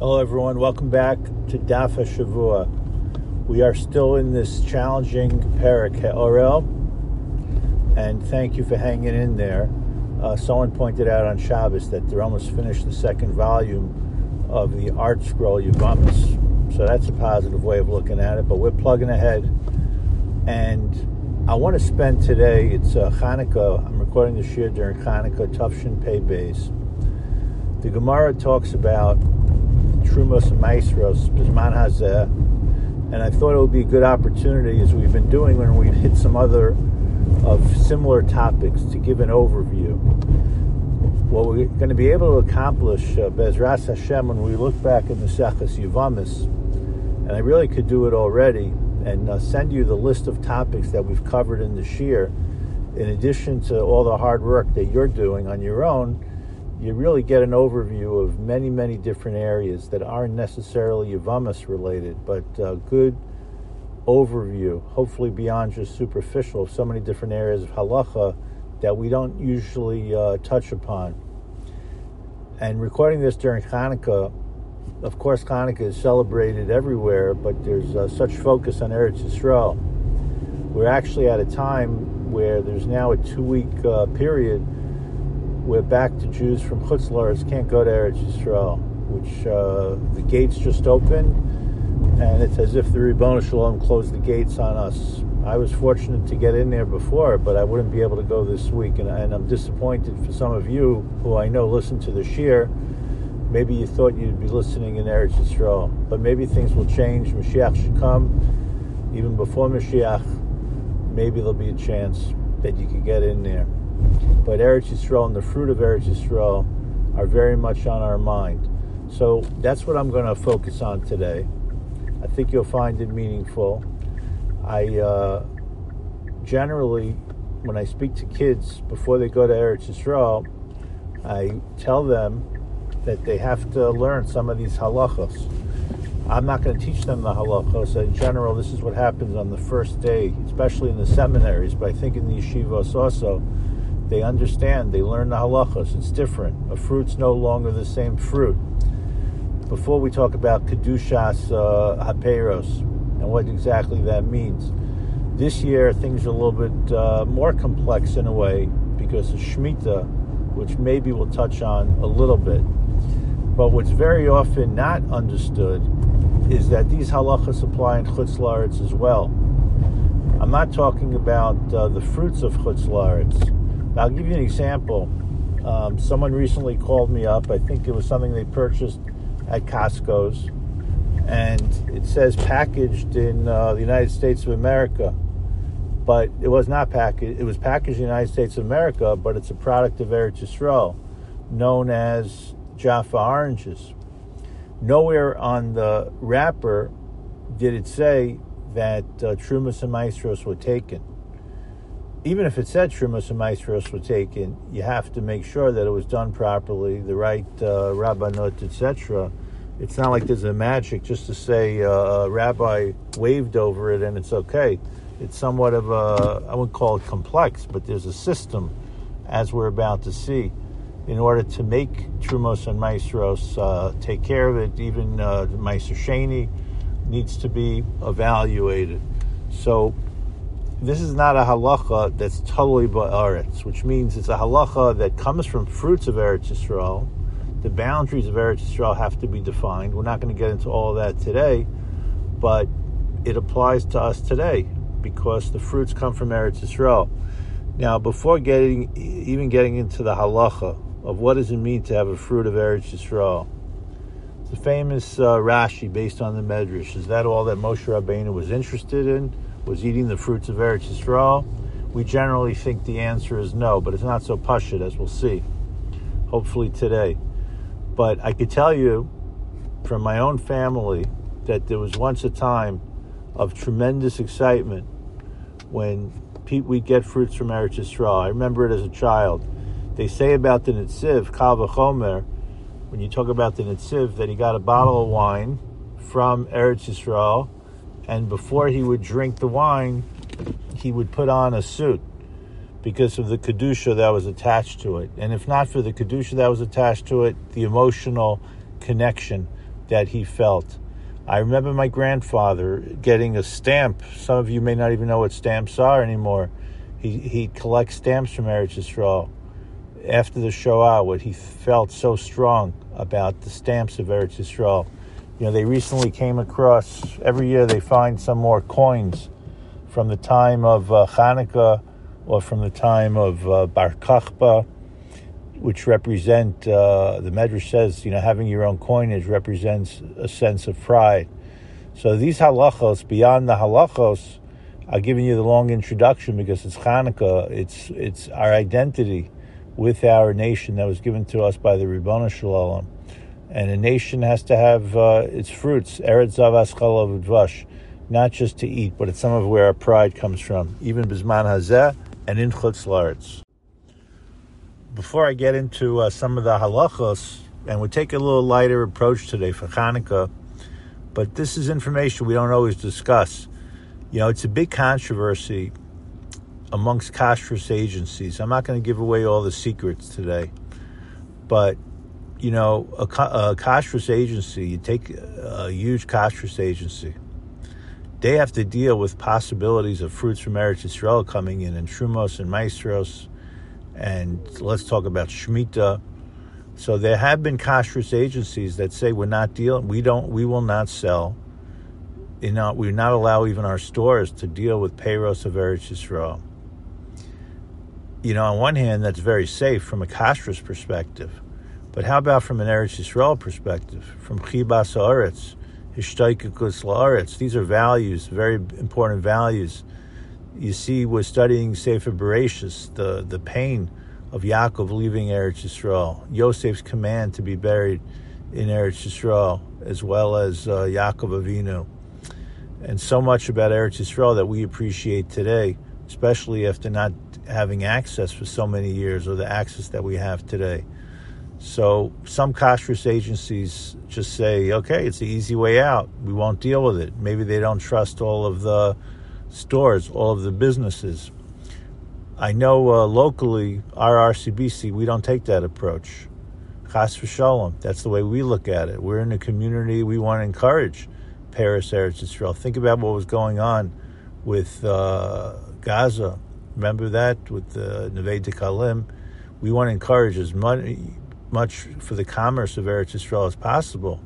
Hello everyone, welcome back to Dafa Shavua. We are still in this challenging parak He'orel, and thank you for hanging in there. Someone pointed out on Shabbos that they're almost finished the second volume of the Art Scroll Yugamas, so that's a positive way of looking at it, but we're plugging ahead. And I want to spend today, it's Chanukah, I'm recording this year during Chanukah, Tufshin Pei Beis. The Gemara talks about Trumos and Maestros, Bisman Hazeh, and I thought it would be a good opportunity, as we've been doing when we've hit some other of similar topics, to give an overview. What we're going to be able to accomplish, Bezras Hashem, when we look back in the Masechta Yevamos, and I really could do it already, and send you the list of topics that we've covered in this year, in addition to all the hard work that you're doing on your own. You really get an overview of many, many different areas that aren't necessarily Yevamos related, but a good overview, hopefully beyond just superficial, of so many different areas of halacha that we don't usually touch upon. And recording this during Chanukah, of course Chanukah is celebrated everywhere, but there's such focus on Eretz Yisrael. We're actually at a time where there's now a two-week period where back to Jews from Chutzler can't go to Eretz Yisrael, which the gates just opened, and it's as if the Rebona Shalom closed the gates on us. I was fortunate to get in there before, but I wouldn't be able to go this week, and I'm disappointed for some of you who I know listen to the shir. Maybe you thought you'd be listening in Eretz Yisrael, but maybe things will change. Mashiach should come. Even before Mashiach, maybe there'll be a chance that you could get in there. But Eretz Yisrael and the fruit of Eretz Yisrael are very much on our mind. So that's what I'm going to focus on today. I think you'll find it meaningful. I generally, when I speak to kids before they go to Eretz Yisrael, I tell them that they have to learn some of these halachos. I'm not going to teach them the halachos. In general, this is what happens on the first day, especially in the seminaries, but I think in the yeshivos also. They understand, they learn the halachos, it's different. A fruit's no longer the same fruit. Before we talk about Kedushas Hapeiros and what exactly that means. This year, things are a little bit more complex in a way because of Shemitah, which maybe we'll touch on a little bit. But what's very often not understood is that these halachos apply in Chutz La'aretz as well. I'm not talking about the fruits of Chutz La'aretz. I'll give you an example. Someone recently called me up. I think it was something they purchased at Costco's. And it says packaged in the United States of America. But it was not packaged. It was packaged in the United States of America, but it's a product of Eretz Yisrael, known as Jaffa oranges. Nowhere on the wrapper did it say that Trumas and Maestros were taken. Even if it said Trumos and Maestros were taken, you have to make sure that it was done properly, the right rabbanut, etc. It's not like there's a magic just to say a rabbi waved over it and it's okay. It's somewhat of a, I wouldn't call it complex, but there's a system, as we're about to see, in order to make Trumos and Maestros, take care of it. Even Maaser Sheni needs to be evaluated. So this is not a halacha that's totally ba'aretz, which means it's a halacha that comes from fruits of Eretz Yisrael. The boundaries of Eretz Yisrael have to be defined. We're not going to get into all of that today, but it applies to us today because the fruits come from Eretz Yisrael. Now, before getting into the halacha of what does it mean to have a fruit of Eretz Yisrael, the famous Rashi based on the Medrash, is that all that Moshe Rabbeinu was interested in? Was eating the fruits of Eretz Yisrael? We generally think the answer is no, but it's not so pashut, as we'll see, hopefully today. But I could tell you from my own family that there was once a time of tremendous excitement when we'd get fruits from Eretz Yisrael. I remember it as a child. They say about the Netziv, Kal V'chomer, when you talk about the Netziv, that he got a bottle of wine from Eretz Yisrael, and before he would drink the wine, he would put on a suit because of the kedusha that was attached to it. And if not for the kedusha that was attached to it, the emotional connection that he felt. I remember my grandfather getting a stamp. Some of you may not even know what stamps are anymore. He collects stamps from Eretz Yisrael after the Shoah, what he felt so strong about the stamps of Eretz Yisrael. You know, they recently came across, every year they find some more coins from the time of Chanukah or from the time of Bar Kochba, which represent, the Medrash says, you know, having your own coinage represents a sense of pride. So these halachos, beyond the halachos, I've given you the long introduction because it's Chanukah, it's our identity with our nation that was given to us by the Rebona Shalom. And a nation has to have its fruits, Eretz Zavas Chalav Udvash, not just to eat, but it's some of where our pride comes from, even Bizman Hazeh and in Chutz La'aretz. Before I get into some of the halachos, and we'll take a little lighter approach today for Chanukah, but this is information we don't always discuss. You know, it's a big controversy amongst kashrus agencies. I'm not going to give away all the secrets today, but, you know, a kashrus agency, you take a huge kashrus agency, they have to deal with possibilities of fruits from Eretz Yisrael coming in, and Trumos and Maestros, and let's talk about Shemitah. So there have been kashrus agencies that say we're not dealing, we will not sell, you know, we not allow even our stores to deal with peiros of Eretz Yisrael. You know, on one hand, that's very safe from a kashrus perspective, but how about from an Eretz Yisrael perspective, from chibas haaretz, hishtaikekus la'aretz? These are values, very important values. You see, we're studying Sefer Bereshis, the pain of Yaakov leaving Eretz Yisrael, Yosef's command to be buried in Eretz Yisrael, as well as Yaakov Avinu, and so much about Eretz Yisrael that we appreciate today, especially after not having access for so many years, or the access that we have today. So some kashrus agencies just say, okay, it's the easy way out. We won't deal with it. Maybe they don't trust all of the stores, all of the businesses. I know locally, our RCBC, we don't take that approach. Chas v'sholom, that's the way we look at it. We're in a community, we want to encourage Paris, Eretz Yisrael. Think about what was going on with Gaza. Remember that with the Neve Dekalim? We want to encourage as much for the commerce of Eretz Yisrael as possible,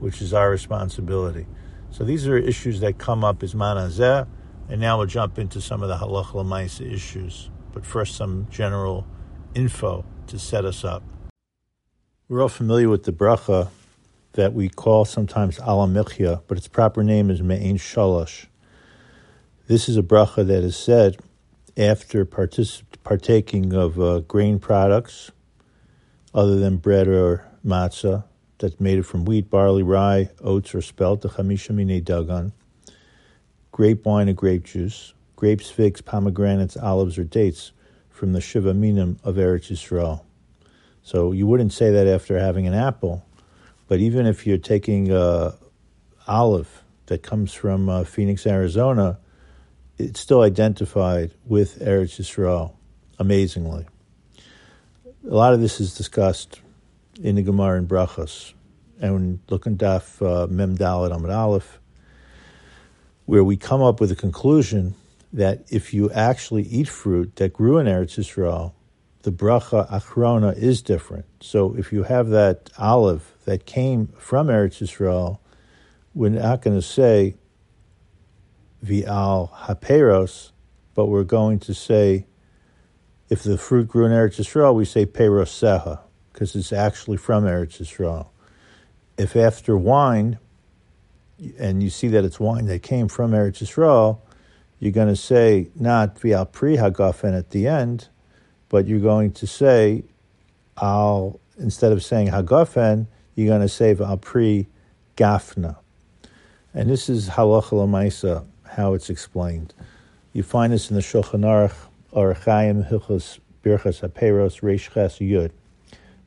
which is our responsibility. So these are issues that come up as manazeh, and now we'll jump into some of the halach lemaisa issues. But first, some general info to set us up. We're all familiar with the bracha that we call sometimes al HaMichya, but its proper name is Me'ein Shalosh. This is a bracha that is said after partaking of grain products, other than bread or matzah, that's made from wheat, barley, rye, oats, or spelt, the chamisha minei dagan, grape wine or grape juice, grapes, figs, pomegranates, olives, or dates from the Shiva Minim of Eretz Yisrael. So you wouldn't say that after having an apple, but even if you're taking olive that comes from Phoenix, Arizona, it's still identified with Eretz Yisrael, amazingly. A lot of this is discussed in the Gemara and Brachos, and look in Daf Mem Dalet Amud Aleph, where we come up with a conclusion that if you actually eat fruit that grew in Eretz Yisrael, the bracha achrona is different. So if you have that olive that came from Eretz Yisrael, we're not going to say v'al hapeiros, but we're going to say, if the fruit grew in Eretz Yisrael, we say peiroseha, because it's actually from Eretz Yisrael. If after wine, and you see that it's wine that came from Eretz Yisrael, you're going to say not v'al pri hagafen at the end, but you're going to say, instead of saying hagafen, you're going to say v'al pri gafna. And this is halacha l'maisa, how it's explained. You find this in the Shulchan Aruch, Or Chaim Hilchos Birchas Hapeiros Reish Ches Yud.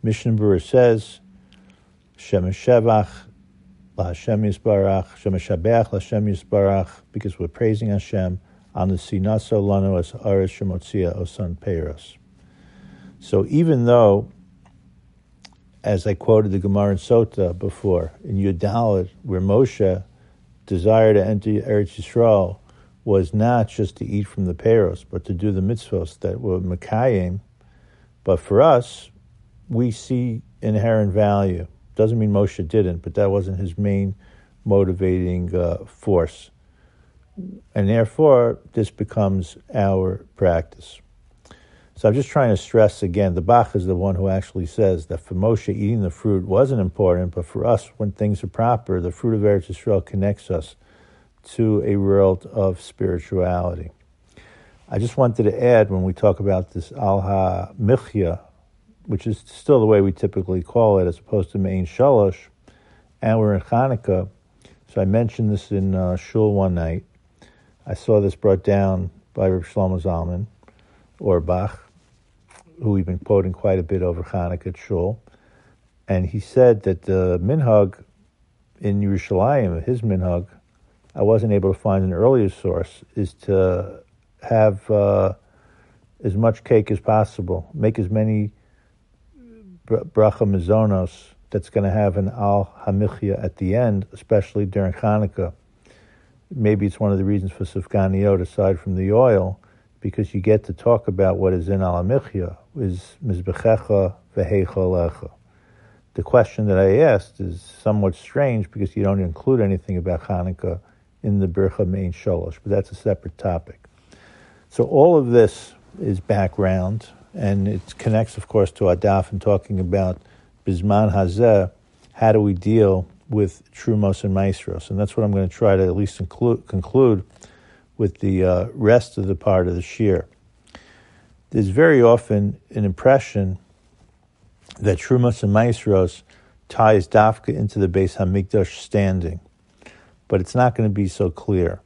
Mishnah Berurah says, Shemesh Shevach LaHashem Yisbarach, Shemesh Shabeach LaHashem Yisbarach, because we're praising Hashem, on the Sinaso Lano as Aris Shemotzia Osan Peiros. So even though as I quoted the Gemara in Sota before, in Yudalit, where Moshe desire to enter Eretz Yisrael was not just to eat from the peiros, but to do the mitzvos that were mekayim. But for us, we see inherent value. Doesn't mean Moshe didn't, but that wasn't his main motivating force. And therefore, this becomes our practice. So I'm just trying to stress again, the Bach is the one who actually says that for Moshe, eating the fruit wasn't important, but for us, when things are proper, the fruit of Eretz Yisrael connects us to a world of spirituality. I just wanted to add, when we talk about this al HaMichya, which is still the way we typically call it, as opposed to Mein Shalosh, and we're in Chanukah, so I mentioned this in Shul one night. I saw this brought down by Reb Shlomo Zalman, or Bach, who we've been quoting quite a bit over Chanukah at Shul, and he said that the minhag in Yerushalayim, his minhag, I wasn't able to find an earlier source, is to have as much cake as possible, make as many bracha mizonos that's going to have an al-hamichia at the end, especially during Chanukah. Maybe it's one of the reasons for Sufganiyot, aside from the oil, because you get to talk about what is in al HaMichya, is Mizbechecha v'heichalecha. The question that I asked is somewhat strange because you don't include anything about Chanukah in the Bircha Mein Sholosh, but that's a separate topic. So all of this is background, and it connects, of course, to Adaf and talking about Bizman Hazeh, how do we deal with Trumos and Maestros? And that's what I'm going to try to at least conclude with the rest of the part of the shir. There's very often an impression that Trumas and Maestros ties Dafka into the Beis HaMikdash standing, but it's not going to be so clear.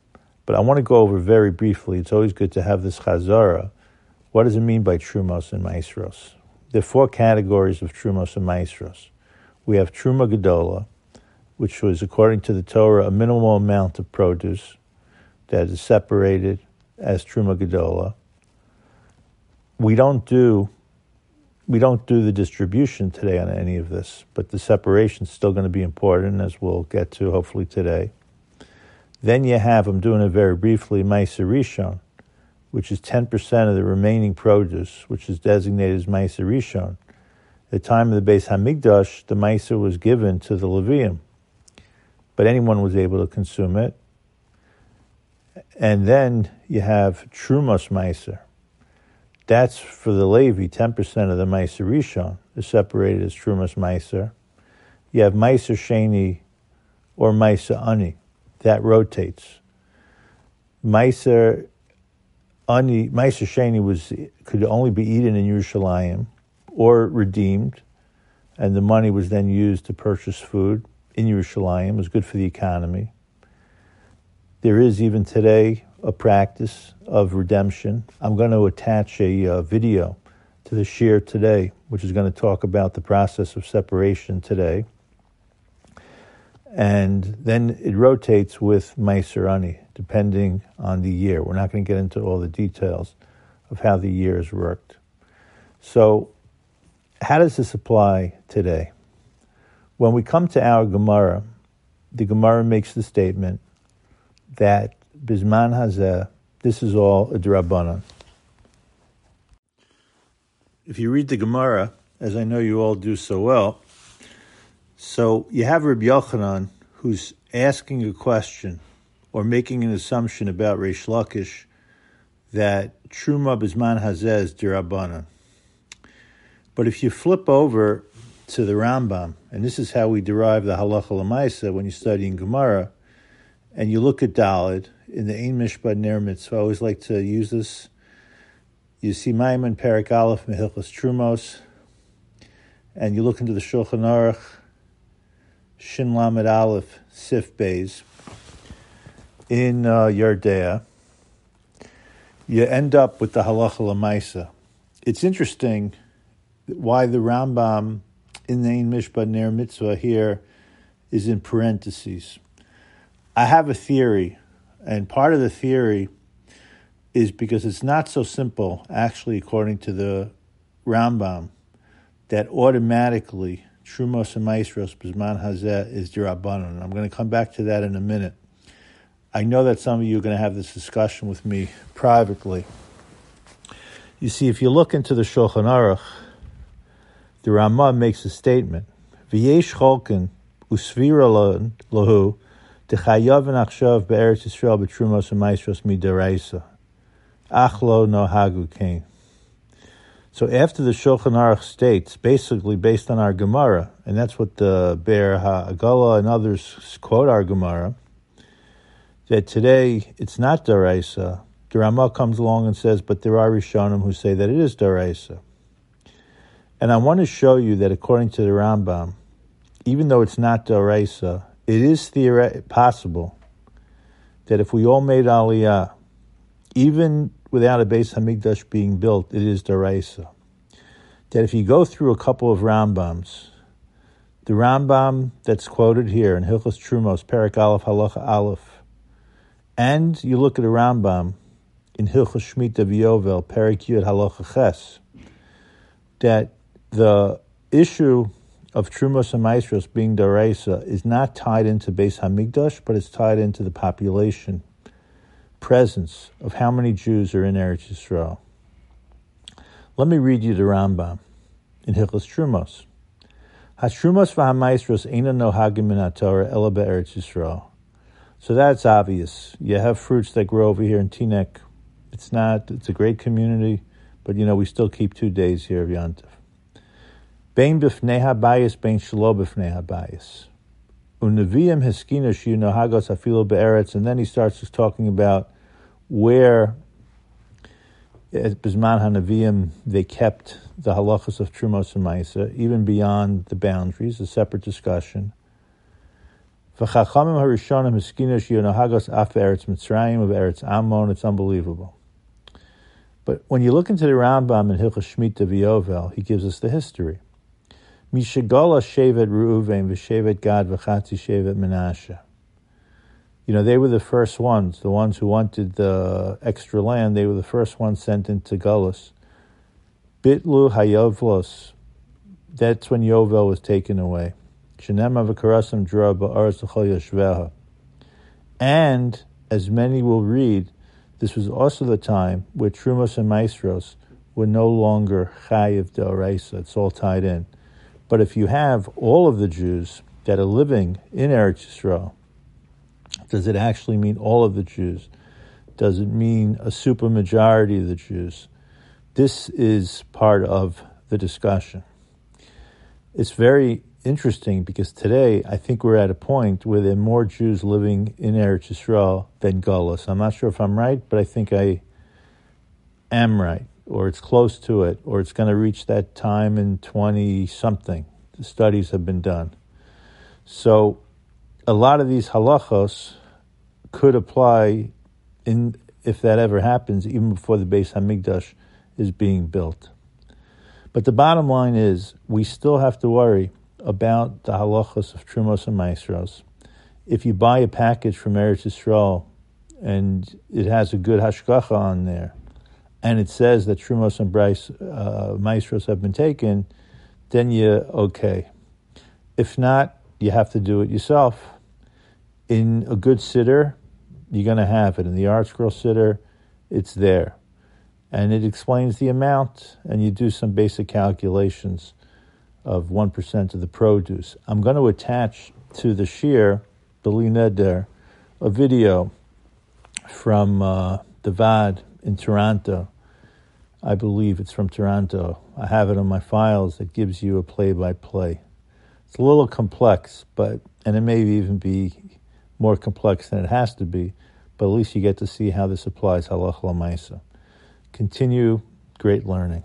But I want to go over very briefly, it's always good to have this chazara, what does it mean by Trumos and Maestros? There are four categories of Trumos and Maestros. We have Truma Gedola, which was, according to the Torah, a minimal amount of produce that is separated as Truma Gedola. We don't do the distribution today on any of this, but the separation is still going to be important, as we'll get to hopefully today. Then you have, I'm doing it very briefly, Maaser Rishon, which is 10% of the remaining produce, which is designated as Maaser Rishon. At the time of the Beis HaMikdash, the Maaser was given to the Levium, but anyone was able to consume it. And then you have Trumos Maaser. That's for the Levi, 10% of the Maaser Rishon is separated as Trumos Maaser. You have Maaser Sheni or Maaser Ani. That rotates. Maaser Sheni could only be eaten in Yerushalayim or redeemed, and the money was then used to purchase food in Yerushalayim. It was good for the economy. There is even today a practice of redemption. I'm going to attach a video to the shir today, which is going to talk about the process of separation today. And then it rotates with Maaser Ani, depending on the year. We're not going to get into all the details of how the years worked. So how does this apply today? When we come to our Gemara, the Gemara makes the statement that Bizman Hazeh, this is all a Drabanan. If you read the Gemara, as I know you all do so well, so you have Rabbi Yochanan, who's asking a question or making an assumption about Reish Lakish that Truma Bizman Hazeh is D'Rabanan. But if you flip over to the Rambam, and this is how we derive the Halacha L'Maisa when you're studying Gemara, and you look at Dalet in the Ein Mishpat Ner Mitzvah, I always like to use this. You see Maimon Perek Aleph Mehilchos Trumos, and you look into the Shulchan Aruch, Shin Lamed Aleph Sif Beis, in Yardea, you end up with the Halacha L'Maisa. It's interesting why the Rambam in the Ein Mishpat Ner Mitzvah here is in parentheses. I have a theory, and part of the theory is because it's not so simple, actually, according to the Rambam, that automatically Trumos and Maestros B'zman Hazeh is D'Rabbanan. I'm going to come back to that in a minute. I know that some of you are going to have this discussion with me privately. You see, if you look into the Shulchan Aruch, the Ramah makes a statement. V'yesh cholken usvira lahu t'chayavin achshav be'eretz Yisrael b'trumos u'maestros midaraisa. Ach lo no hagu kain. So after the Shulchan Aruch states, basically based on our Gemara, and that's what the Be'er HaAgala and others quote our Gemara, that today it's not daraisa. The Ramah comes along and says, but there are Rishonim who say that it is daraisa. And I want to show you that according to the Rambam, even though it's not daraisa, it is possible that if we all made aliyah, even without a Beis Hamikdash being built, it is daraisa. That if you go through a couple of Rambams, the Rambam that's quoted here in Hilchos Trumos, Perek Aleph, Halacha Aleph, and you look at a Rambam in Hilchos Shemitah V'Yovel, Perek Yud Halacha Ches, that the issue of Trumos and Maestros being daraisa is not tied into Beis Hamikdash, but it's tied into the population presence of how many Jews are in Eretz Yisrael. Let me read you the Rambam in Hilchos Trumos. HaTrumos v'haMaestros eina nohagim min haTorah ela beEretz Yisrael. So that's obvious. You have fruits that grow over here in Tinek. It's a great community, but we still keep 2 days here of Yontif. Bein b'fnei habayis, bein shelo b'fnei habayis. Unaviyim hiskina shiu nohagos afilo beEretz, and then he starts talking about where at Bisman Hanaviyim they kept the halachas of Trumos and Maisa, even beyond the boundaries, a separate discussion. V'chachamim harishonim hiskina shiu nohagos af beEretz Mitzrayim of Eretz Ammon. It's unbelievable. But when you look into the Rambam in Hilchos Shemitah V'Yovel, he gives us the history. Mishagala shevet Reuven v'shevet Gad v'chatzi shevet Menashe. They were the first ones. The ones who wanted the extra land, they were the first ones sent into Galus. Bitlu hayovlos. That's when Yovel was taken away. Shenema v'karasam dra ba'aretz l'chol yoshveha. And, as many will read, this was also the time where Trumos and Maestros were no longer Chayiv D'Oraisa. It's all tied in. But if you have all of the Jews that are living in Eretz Yisrael, does it actually mean all of the Jews? Does it mean a supermajority of the Jews? This is part of the discussion. It's very interesting because today I think we're at a point where there are more Jews living in Eretz Yisrael than Galus. I'm not sure if I'm right, but I think I am right, or it's close to it, or it's going to reach that time in 20-something. The studies have been done. So a lot of these halachos could apply in if that ever happens, even before the Beis HaMikdash is being built. But the bottom line is we still have to worry about the halachos of Trumos and Maestros. If you buy a package from Eretz Yisrael and it has a good hashgacha on there, and it says that Trumos and Maestros have been taken, then you're okay. If not, you have to do it yourself. In a good sitter, you're going to have it. In the Art Scroll sitter, it's there. And it explains the amount, and you do some basic calculations of 1% of the produce. I'm going to attach to the shear, B'li Neder, a video from the VAD in Toronto. I believe it's from Toronto. I have it on my files. It gives you a play-by-play. It's a little complex, and it may even be more complex than it has to be, but at least you get to see how this applies halacha l'maisa. Continue great learning.